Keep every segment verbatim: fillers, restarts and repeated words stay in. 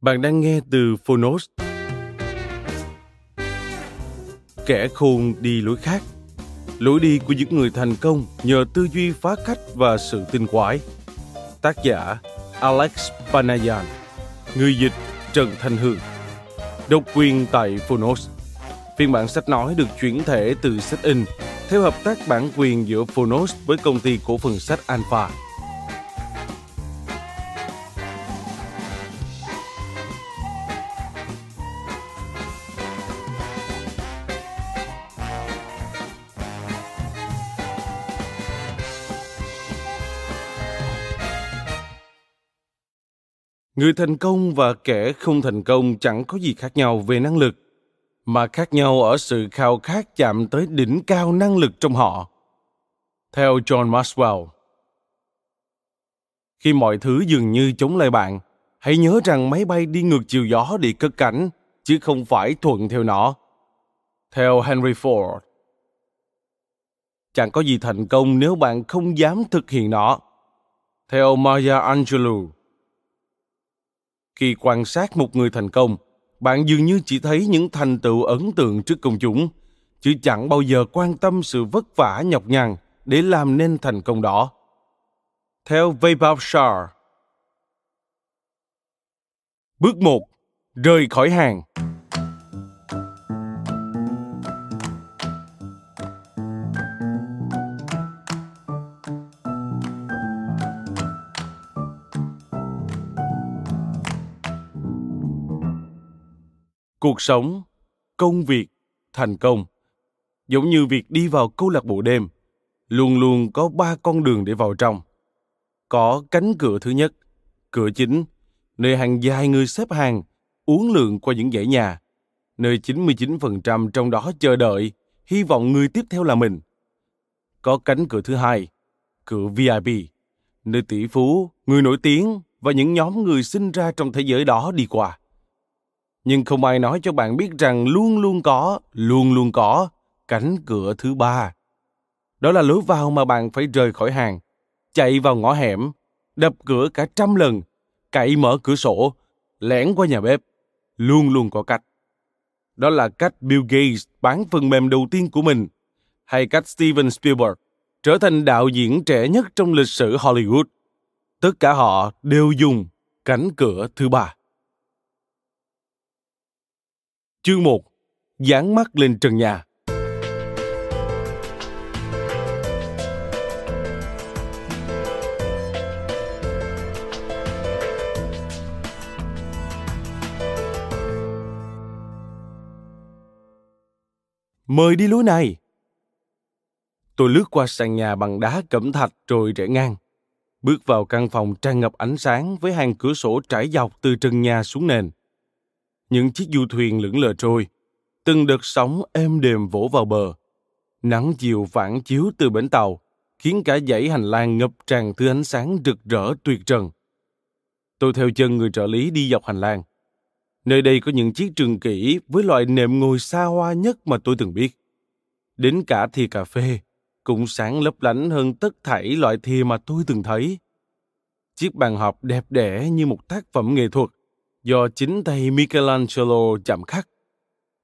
Bạn đang nghe từ Phonos. Kẻ khôn đi lối khác. Lối đi của những người thành công nhờ tư duy phá cách và sự tinh quái. Tác giả Alex Panayan. Người dịch Trần Thanh Hương. Độc quyền tại Phonos. Phiên bản sách nói được chuyển thể từ sách in theo hợp tác bản quyền giữa Phonos với công ty cổ phần sách Alpha. Người thành công và kẻ không thành công chẳng có gì khác nhau về năng lực, mà khác nhau ở sự khao khát chạm tới đỉnh cao năng lực trong họ. Theo John Maxwell, khi mọi thứ dường như chống lại bạn, hãy nhớ rằng máy bay đi ngược chiều gió để cất cánh, chứ không phải thuận theo nó. Theo Henry Ford, chẳng có gì thành công nếu bạn không dám thực hiện nó. Theo Maya Angelou, khi quan sát một người thành công, bạn dường như chỉ thấy những thành tựu ấn tượng trước công chúng, chứ chẳng bao giờ quan tâm sự vất vả nhọc nhằn để làm nên thành công đó. Theo Vaibhav, bước một. Rời khỏi hàng. Cuộc sống, công việc, thành công, giống như việc đi vào câu lạc bộ đêm, luôn luôn có ba con đường để vào trong. Có cánh cửa thứ nhất, cửa chính, nơi hàng dài người xếp hàng, uốn lượn qua những dãy nhà, nơi chín mươi chín phần trăm trong đó chờ đợi, hy vọng người tiếp theo là mình. Có cánh cửa thứ hai, cửa vi ai pi, nơi tỷ phú, người nổi tiếng và những nhóm người sinh ra trong thế giới đó đi qua. Nhưng không ai nói cho bạn biết rằng luôn luôn có, luôn luôn có cánh cửa thứ ba. Đó là lối vào mà bạn phải rời khỏi hàng, chạy vào ngõ hẻm, đập cửa cả trăm lần, cậy mở cửa sổ, lẻn qua nhà bếp. Luôn luôn có cách. Đó là cách Bill Gates bán phần mềm đầu tiên của mình, hay cách Steven Spielberg trở thành đạo diễn trẻ nhất trong lịch sử Hollywood. Tất cả họ đều dùng cánh cửa thứ ba. Chương một. Dán mắt lên trần nhà. Mời đi lối này. Tôi lướt qua sàn nhà bằng đá cẩm thạch rồi rẽ ngang, bước vào căn phòng tràn ngập ánh sáng với hàng cửa sổ trải dọc từ trần nhà xuống nền. Những chiếc du thuyền lững lờ trôi, từng đợt sóng êm đềm vỗ vào bờ. Nắng chiều phản chiếu từ bến tàu, khiến cả dãy hành lang ngập tràn thứ ánh sáng rực rỡ tuyệt trần. Tôi theo chân người trợ lý đi dọc hành lang. Nơi đây có những chiếc trường kỷ với loại nệm ngồi xa hoa nhất mà tôi từng biết. Đến cả thìa cà phê cũng sáng lấp lánh hơn tất thảy loại thìa mà tôi từng thấy. Chiếc bàn họp đẹp đẽ như một tác phẩm nghệ thuật do chính tay Michelangelo chạm khắc.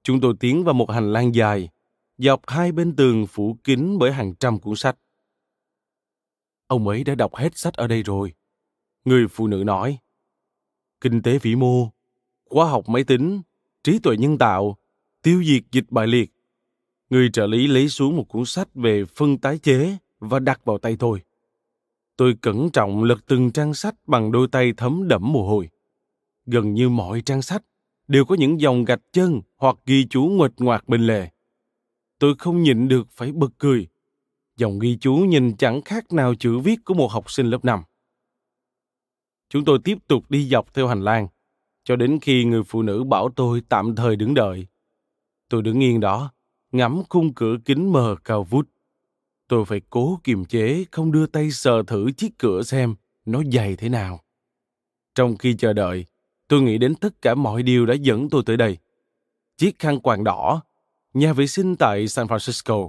Chúng tôi tiến vào một hành lang dài, dọc hai bên tường phủ kín bởi hàng trăm cuốn sách. Ông ấy đã đọc hết sách ở đây rồi, người phụ nữ nói. Kinh tế vĩ mô, khoa học máy tính, trí tuệ nhân tạo, tiêu diệt dịch bại liệt. Người trợ lý lấy xuống một cuốn sách về phân tái chế và đặt vào tay tôi. Tôi cẩn trọng lật từng trang sách bằng đôi tay thấm đẫm mồ hôi. Gần như mọi trang sách đều có những dòng gạch chân hoặc ghi chú nguệch ngoạc bên lề. Tôi không nhịn được phải bật cười. Dòng ghi chú nhìn chẳng khác nào chữ viết của một học sinh lớp năm. Chúng tôi tiếp tục đi dọc theo hành lang, cho đến khi người phụ nữ bảo tôi tạm thời đứng đợi. Tôi đứng yên đó, ngắm khung cửa kính mờ cao vút. Tôi phải cố kiềm chế không đưa tay sờ thử chiếc cửa xem nó dày thế nào. Trong khi chờ đợi, tôi nghĩ đến tất cả mọi điều đã dẫn tôi tới đây. Chiếc khăn quàng đỏ, nhà vệ sinh tại San Francisco,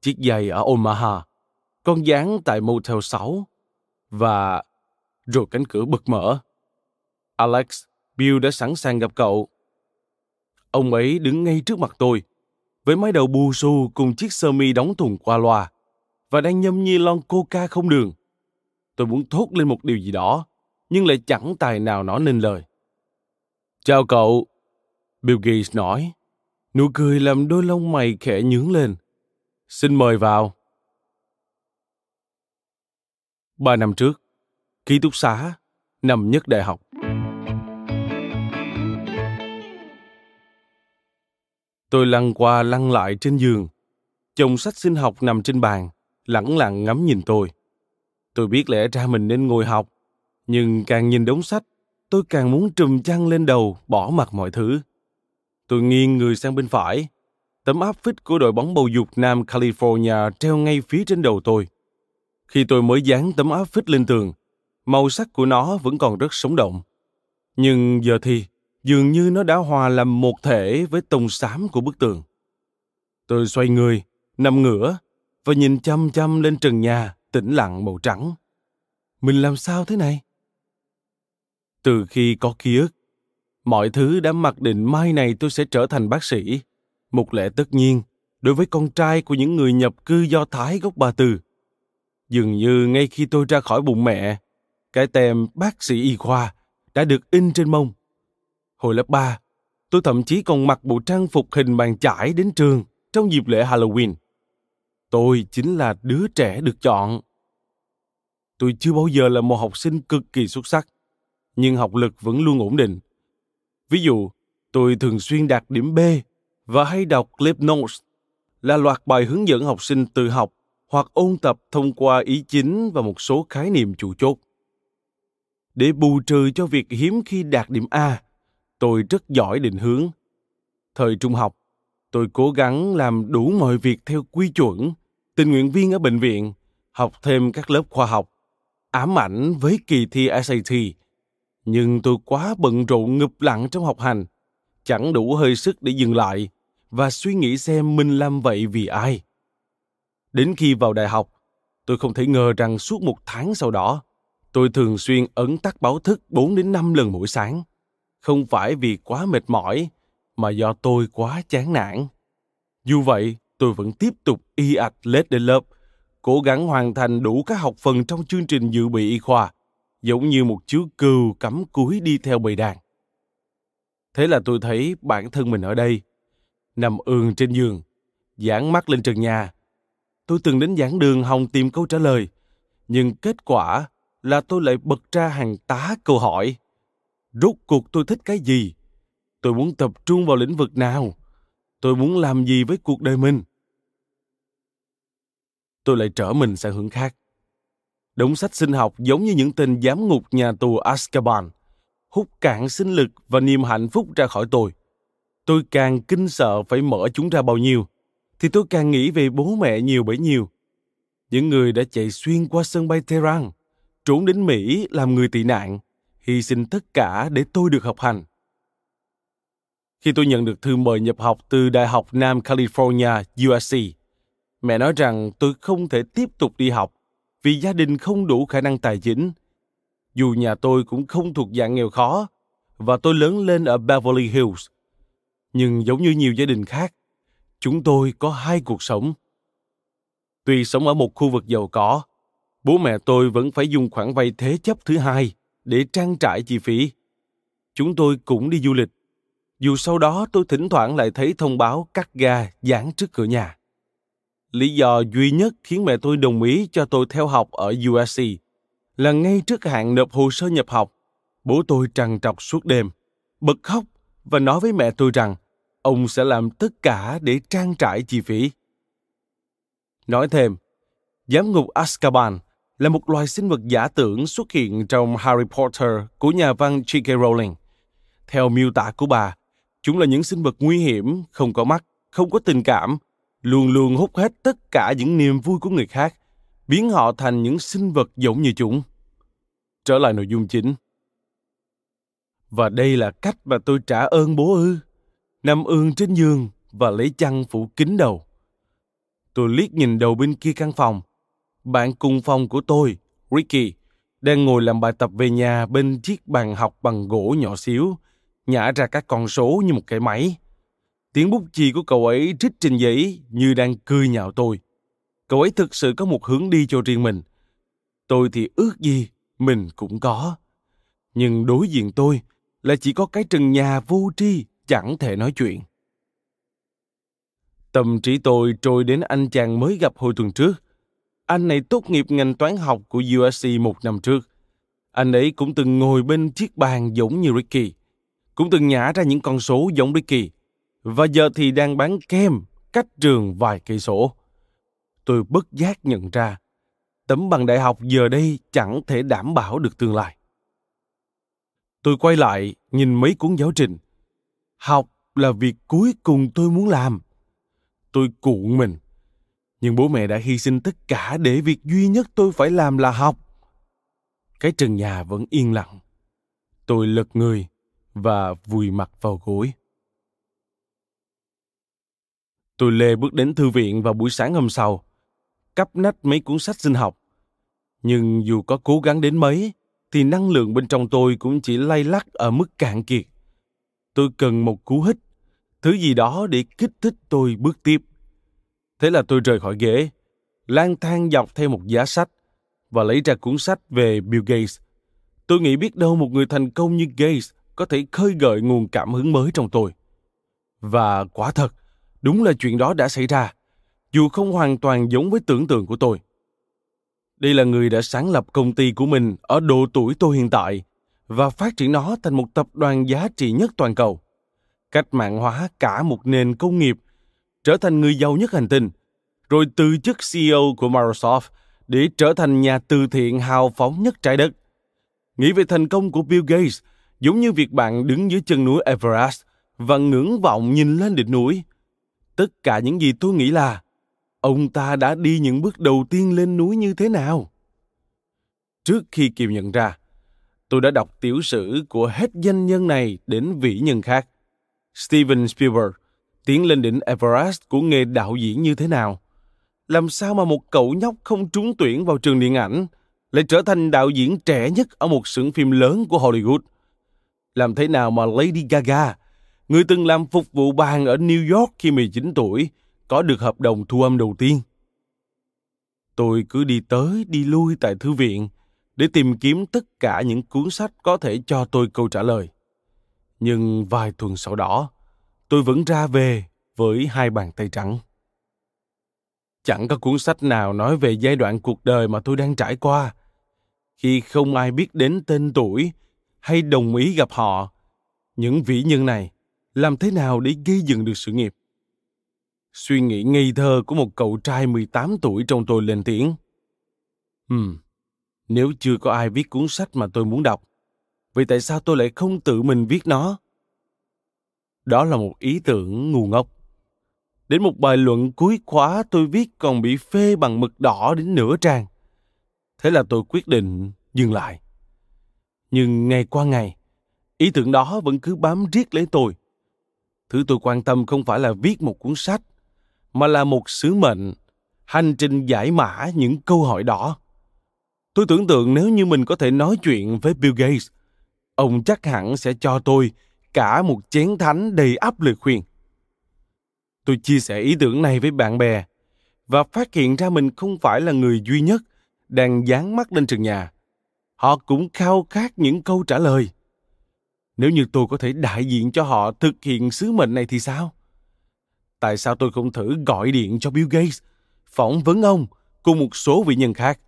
chiếc giày ở Omaha, con dáng tại Motel sáu, và... Rồi cánh cửa bật mở. Alex, Bill đã sẵn sàng gặp cậu. Ông ấy đứng ngay trước mặt tôi, với mái đầu bù xù cùng chiếc sơ mi đóng thùng qua loa, và đang nhâm nhi lon Coca không đường. Tôi muốn thốt lên một điều gì đó, nhưng lại chẳng tài nào nói nên lời. Chào cậu, Bill Gates nói. Nụ cười làm đôi lông mày khẽ nhướng lên. Xin mời vào. Ba năm trước, ký túc xá, năm nhất đại học. Tôi lăn qua lăn lại trên giường. Chồng sách sinh học nằm trên bàn, lẳng lặng ngắm nhìn tôi. Tôi biết lẽ ra mình nên ngồi học, nhưng càng nhìn đống sách, tôi càng muốn trùm chăn lên đầu, bỏ mặc mọi thứ. Tôi nghiêng người sang bên phải. Tấm áp phích của đội bóng bầu dục Nam California treo ngay phía trên đầu tôi. Khi tôi mới dán tấm áp phích lên tường, màu sắc của nó vẫn còn rất sống động. Nhưng giờ thì, dường như nó đã hòa làm một thể với tông xám của bức tường. Tôi xoay người, nằm ngửa, và nhìn chăm chăm lên trần nhà tĩnh lặng màu trắng. Mình làm sao thế này? Từ khi có ký ức, mọi thứ đã mặc định mai này tôi sẽ trở thành bác sĩ. Một lẽ tất nhiên, đối với con trai của những người nhập cư Do Thái gốc Ba Tư. Dường như ngay khi tôi ra khỏi bụng mẹ, cái tem bác sĩ y khoa đã được in trên mông. Hồi lớp ba, tôi thậm chí còn mặc bộ trang phục hình bàn chải đến trường trong dịp lễ Halloween. Tôi chính là đứa trẻ được chọn. Tôi chưa bao giờ là một học sinh cực kỳ xuất sắc, nhưng học lực vẫn luôn ổn định. Ví dụ, tôi thường xuyên đạt điểm B và hay đọc CliffsNotes, là loạt bài hướng dẫn học sinh tự học hoặc ôn tập thông qua ý chính và một số khái niệm chủ chốt. Để bù trừ cho việc hiếm khi đạt điểm A, tôi rất giỏi định hướng. Thời trung học, tôi cố gắng làm đủ mọi việc theo quy chuẩn, tình nguyện viên ở bệnh viện, học thêm các lớp khoa học, ám ảnh với kỳ thi S A T. Nhưng tôi quá bận rộn ngụp lặn trong học hành, chẳng đủ hơi sức để dừng lại và suy nghĩ xem mình làm vậy vì ai. Đến khi vào đại học, tôi không thể ngờ rằng suốt một tháng sau đó, tôi thường xuyên ấn tắt báo thức bốn đến năm lần mỗi sáng. Không phải vì quá mệt mỏi, mà do tôi quá chán nản. Dù vậy, tôi vẫn tiếp tục y ạch lết đến lớp, cố gắng hoàn thành đủ các học phần trong chương trình dự bị y khoa, giống như một chú cừu cắm cúi đi theo bầy đàn. Thế là tôi thấy bản thân mình ở đây, nằm ườn trên giường, dán mắt lên trần nhà. Tôi từng đến giảng đường hòng tìm câu trả lời, nhưng kết quả là tôi lại bật ra hàng tá câu hỏi. Rốt cuộc tôi thích cái gì? Tôi muốn tập trung vào lĩnh vực nào? Tôi muốn làm gì với cuộc đời mình? Tôi lại trở mình sang hướng khác. Đống sách sinh học giống như những tên giám ngục nhà tù Azkaban, hút cạn sinh lực và niềm hạnh phúc ra khỏi tôi. Tôi càng kinh sợ phải mở chúng ra bao nhiêu, thì tôi càng nghĩ về bố mẹ nhiều bấy nhiêu. Những người đã chạy xuyên qua sân bay Tehran, trốn đến Mỹ làm người tị nạn, hy sinh tất cả để tôi được học hành. Khi tôi nhận được thư mời nhập học từ Đại học Nam California, U S C, mẹ nói rằng tôi không thể tiếp tục đi học vì gia đình không đủ khả năng tài chính. Dù nhà tôi cũng không thuộc dạng nghèo khó và tôi lớn lên ở Beverly Hills. Nhưng giống như nhiều gia đình khác, chúng tôi có hai cuộc sống. Tuy sống ở một khu vực giàu có, bố mẹ tôi vẫn phải dùng khoản vay thế chấp thứ hai để trang trải chi phí. Chúng tôi cũng đi du lịch, dù sau đó tôi thỉnh thoảng lại thấy thông báo cắt ga dán trước cửa nhà. Lý do duy nhất khiến mẹ tôi đồng ý cho tôi theo học ở U S C là ngay trước hạn nộp hồ sơ nhập học, bố tôi trằn trọc suốt đêm, bật khóc và nói với mẹ tôi rằng ông sẽ làm tất cả để trang trải chi phí. Nói thêm, giám ngục Azkaban là một loài sinh vật giả tưởng xuất hiện trong Harry Potter của nhà văn J K Rowling. Theo miêu tả của bà, chúng là những sinh vật nguy hiểm, không có mắt, không có tình cảm, luôn luôn hút hết tất cả những niềm vui của người khác, biến họ thành những sinh vật giống như chúng. Trở lại nội dung chính. Và đây là cách mà tôi trả ơn bố ư? Nằm ươn trên giường và lấy chăn phủ kín đầu. Tôi liếc nhìn đầu bên kia căn phòng. Bạn cùng phòng của tôi, Ricky, đang ngồi làm bài tập về nhà bên chiếc bàn học bằng gỗ nhỏ xíu, nhả ra các con số như một cái máy. Tiếng bút chì của cậu ấy rít trên giấy như đang cười nhạo tôi. Cậu ấy thực sự có một hướng đi cho riêng mình. Tôi thì ước gì mình cũng có. Nhưng đối diện tôi là chỉ có cái trần nhà vô tri chẳng thể nói chuyện. Tâm trí tôi trôi đến anh chàng mới gặp hồi tuần trước. Anh này tốt nghiệp ngành toán học của U S C một năm trước. Anh ấy cũng từng ngồi bên chiếc bàn giống như Ricky, cũng từng nhả ra những con số giống Ricky, và giờ thì đang bán kem cách trường vài cây số. Tôi bất giác nhận ra, tấm bằng đại học giờ đây chẳng thể đảm bảo được tương lai. Tôi quay lại nhìn mấy cuốn giáo trình. Học là việc cuối cùng tôi muốn làm. Tôi cuộn mình. Nhưng bố mẹ đã hy sinh tất cả để việc duy nhất tôi phải làm là học. Cái trần nhà vẫn yên lặng. Tôi lật người và vùi mặt vào gối. Tôi lê bước đến thư viện vào buổi sáng hôm sau, cắp nách mấy cuốn sách sinh học. Nhưng dù có cố gắng đến mấy, thì năng lượng bên trong tôi cũng chỉ lay lắc ở mức cạn kiệt. Tôi cần một cú hích, thứ gì đó để kích thích tôi bước tiếp. Thế là tôi rời khỏi ghế, lang thang dọc theo một giá sách và lấy ra cuốn sách về Bill Gates. Tôi nghĩ biết đâu một người thành công như Gates có thể khơi gợi nguồn cảm hứng mới trong tôi. Và quả thật, đúng là chuyện đó đã xảy ra, dù không hoàn toàn giống với tưởng tượng của tôi. Đây là người đã sáng lập công ty của mình ở độ tuổi tôi hiện tại và phát triển nó thành một tập đoàn giá trị nhất toàn cầu, cách mạng hóa cả một nền công nghiệp, trở thành người giàu nhất hành tinh, rồi từ chức C E O của Microsoft để trở thành nhà từ thiện hào phóng nhất trái đất. Nghĩ về thành công của Bill Gates giống như việc bạn đứng dưới chân núi Everest và ngưỡng vọng nhìn lên đỉnh núi. Tất cả những gì tôi nghĩ là ông ta đã đi những bước đầu tiên lên núi như thế nào. Trước khi kịp nhận ra, tôi đã đọc tiểu sử của hết danh nhân này đến vĩ nhân khác. Steven Spielberg tiến lên đỉnh Everest của nghề đạo diễn như thế nào? Làm sao mà một cậu nhóc không trúng tuyển vào trường điện ảnh lại trở thành đạo diễn trẻ nhất ở một xưởng phim lớn của Hollywood? Làm thế nào mà Lady Gaga, người từng làm phục vụ bàn ở New York khi mười chín tuổi, có được hợp đồng thu âm đầu tiên? Tôi cứ đi tới đi lui tại thư viện để tìm kiếm tất cả những cuốn sách có thể cho tôi câu trả lời. Nhưng vài tuần sau đó, tôi vẫn ra về với hai bàn tay trắng. Chẳng có cuốn sách nào nói về giai đoạn cuộc đời mà tôi đang trải qua, khi không ai biết đến tên tuổi hay đồng ý gặp họ. Những vĩ nhân này làm thế nào để gây dựng được sự nghiệp? Suy nghĩ ngây thơ của một cậu trai mười tám tuổi trong tôi lên tiếng. Ừm, nếu chưa có ai viết cuốn sách mà tôi muốn đọc, vậy tại sao tôi lại không tự mình viết nó? Đó là một ý tưởng ngu ngốc. Đến một bài luận cuối khóa tôi viết còn bị phê bằng mực đỏ đến nửa trang. Thế là tôi quyết định dừng lại. Nhưng ngày qua ngày, ý tưởng đó vẫn cứ bám riết lấy tôi. Thứ tôi quan tâm không phải là viết một cuốn sách, mà là một sứ mệnh, hành trình giải mã những câu hỏi đó. Tôi tưởng tượng nếu như mình có thể nói chuyện với Bill Gates, ông chắc hẳn sẽ cho tôi cả một chén thánh đầy ắp lời khuyên. Tôi chia sẻ ý tưởng này với bạn bè và phát hiện ra mình không phải là người duy nhất đang dán mắt lên trần nhà. Họ cũng khao khát những câu trả lời. Nếu như tôi có thể đại diện cho họ thực hiện sứ mệnh này thì sao? Tại sao tôi không thử gọi điện cho Bill Gates, phỏng vấn ông cùng một số vị nhân khác,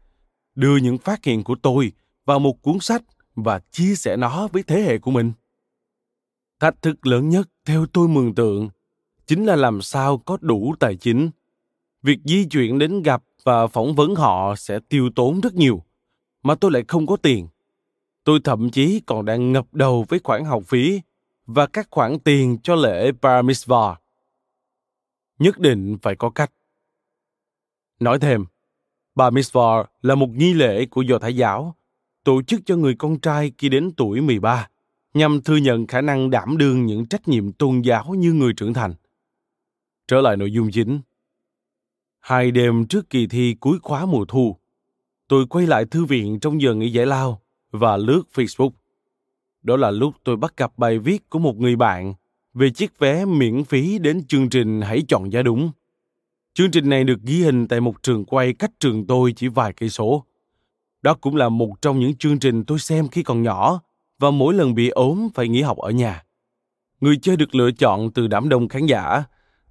đưa những phát hiện của tôi vào một cuốn sách và chia sẻ nó với thế hệ của mình? Thách thức lớn nhất theo tôi mường tượng chính là làm sao có đủ tài chính. Việc di chuyển đến gặp và phỏng vấn họ sẽ tiêu tốn rất nhiều, mà tôi lại không có tiền. Tôi thậm chí còn đang ngập đầu với khoản học phí và các khoản tiền cho lễ Bar Mitzvah. Nhất định phải có cách. Nói thêm, Bar Mitzvah là một nghi lễ của Do Thái giáo, tổ chức cho người con trai khi đến tuổi mười ba, nhằm thừa nhận khả năng đảm đương những trách nhiệm tôn giáo như người trưởng thành. Trở lại nội dung chính. Hai đêm trước kỳ thi cuối khóa mùa thu, tôi quay lại thư viện trong giờ nghỉ giải lao và lướt Facebook. Đó là lúc tôi bắt gặp bài viết của một người bạn về chiếc vé miễn phí đến chương trình Hãy Chọn Giá Đúng. Chương trình này được ghi hình tại một trường quay cách trường tôi chỉ vài cây số. Đó cũng là một trong những chương trình tôi xem khi còn nhỏ và mỗi lần bị ốm phải nghỉ học ở nhà. Người chơi được lựa chọn từ đám đông khán giả.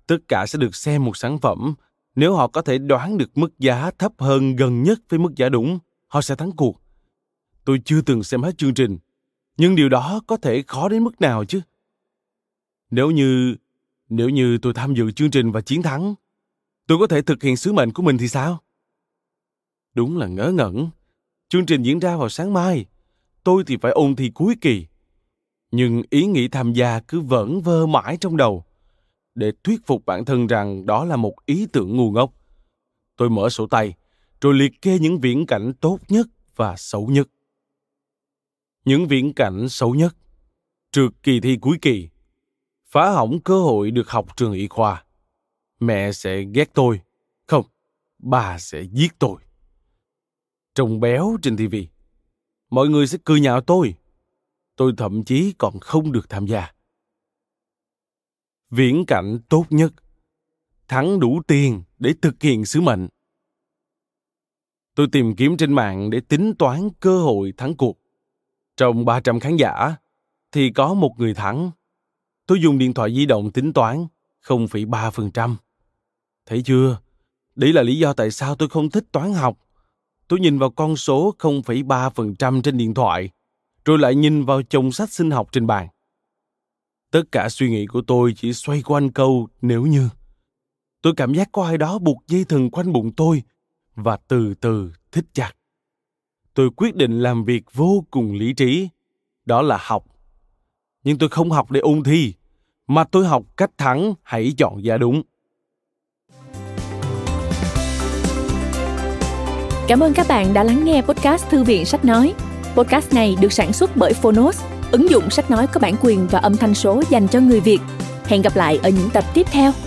Tất cả sẽ được xem một sản phẩm. Nếu họ có thể đoán được mức giá thấp hơn gần nhất với mức giá đúng, họ sẽ thắng cuộc. Tôi chưa từng xem hết chương trình, nhưng điều đó có thể khó đến mức nào chứ? Nếu như, nếu như tôi tham dự chương trình và chiến thắng, tôi có thể thực hiện sứ mệnh của mình thì sao? Đúng là ngớ ngẩn. Chương trình diễn ra vào sáng mai. Tôi thì phải ôn thi cuối kỳ. Nhưng ý nghĩ tham gia cứ vẩn vơ mãi trong đầu. Để thuyết phục bản thân rằng đó là một ý tưởng ngu ngốc, tôi mở sổ tay, rồi liệt kê những viễn cảnh tốt nhất và xấu nhất. Những viễn cảnh xấu nhất: trượt kỳ thi cuối kỳ, phá hỏng cơ hội được học trường y khoa, mẹ sẽ ghét tôi, không, bà sẽ giết tôi, trông béo trên ti vi, mọi người sẽ cười nhạo tôi, tôi thậm chí còn không được tham gia. Viễn cảnh tốt nhất: thắng đủ tiền để thực hiện sứ mệnh. Tôi tìm kiếm trên mạng để tính toán cơ hội thắng cuộc. Trong ba trăm khán giả, thì có một người thắng. Tôi dùng điện thoại di động tính toán không phẩy ba phần trăm. Thấy chưa? Đấy là lý do tại sao tôi không thích toán học. Tôi nhìn vào con số không phẩy ba phần trăm trên điện thoại, rồi lại nhìn vào chồng sách sinh học trên bàn. Tất cả suy nghĩ của tôi chỉ xoay quanh câu nếu như. Tôi cảm giác có ai đó buộc dây thừng quanh bụng tôi và từ từ thít chặt. Tôi quyết định làm việc vô cùng lý trí, đó là học. Nhưng tôi không học để ôn thi, mà tôi học cách thắng Hãy Chọn Giá Đúng. Cảm ơn các bạn đã lắng nghe podcast Thư viện Sách Nói. Podcast này được sản xuất bởi Phonos, ứng dụng sách nói có bản quyền và âm thanh số dành cho người Việt. Hẹn gặp lại ở những tập tiếp theo.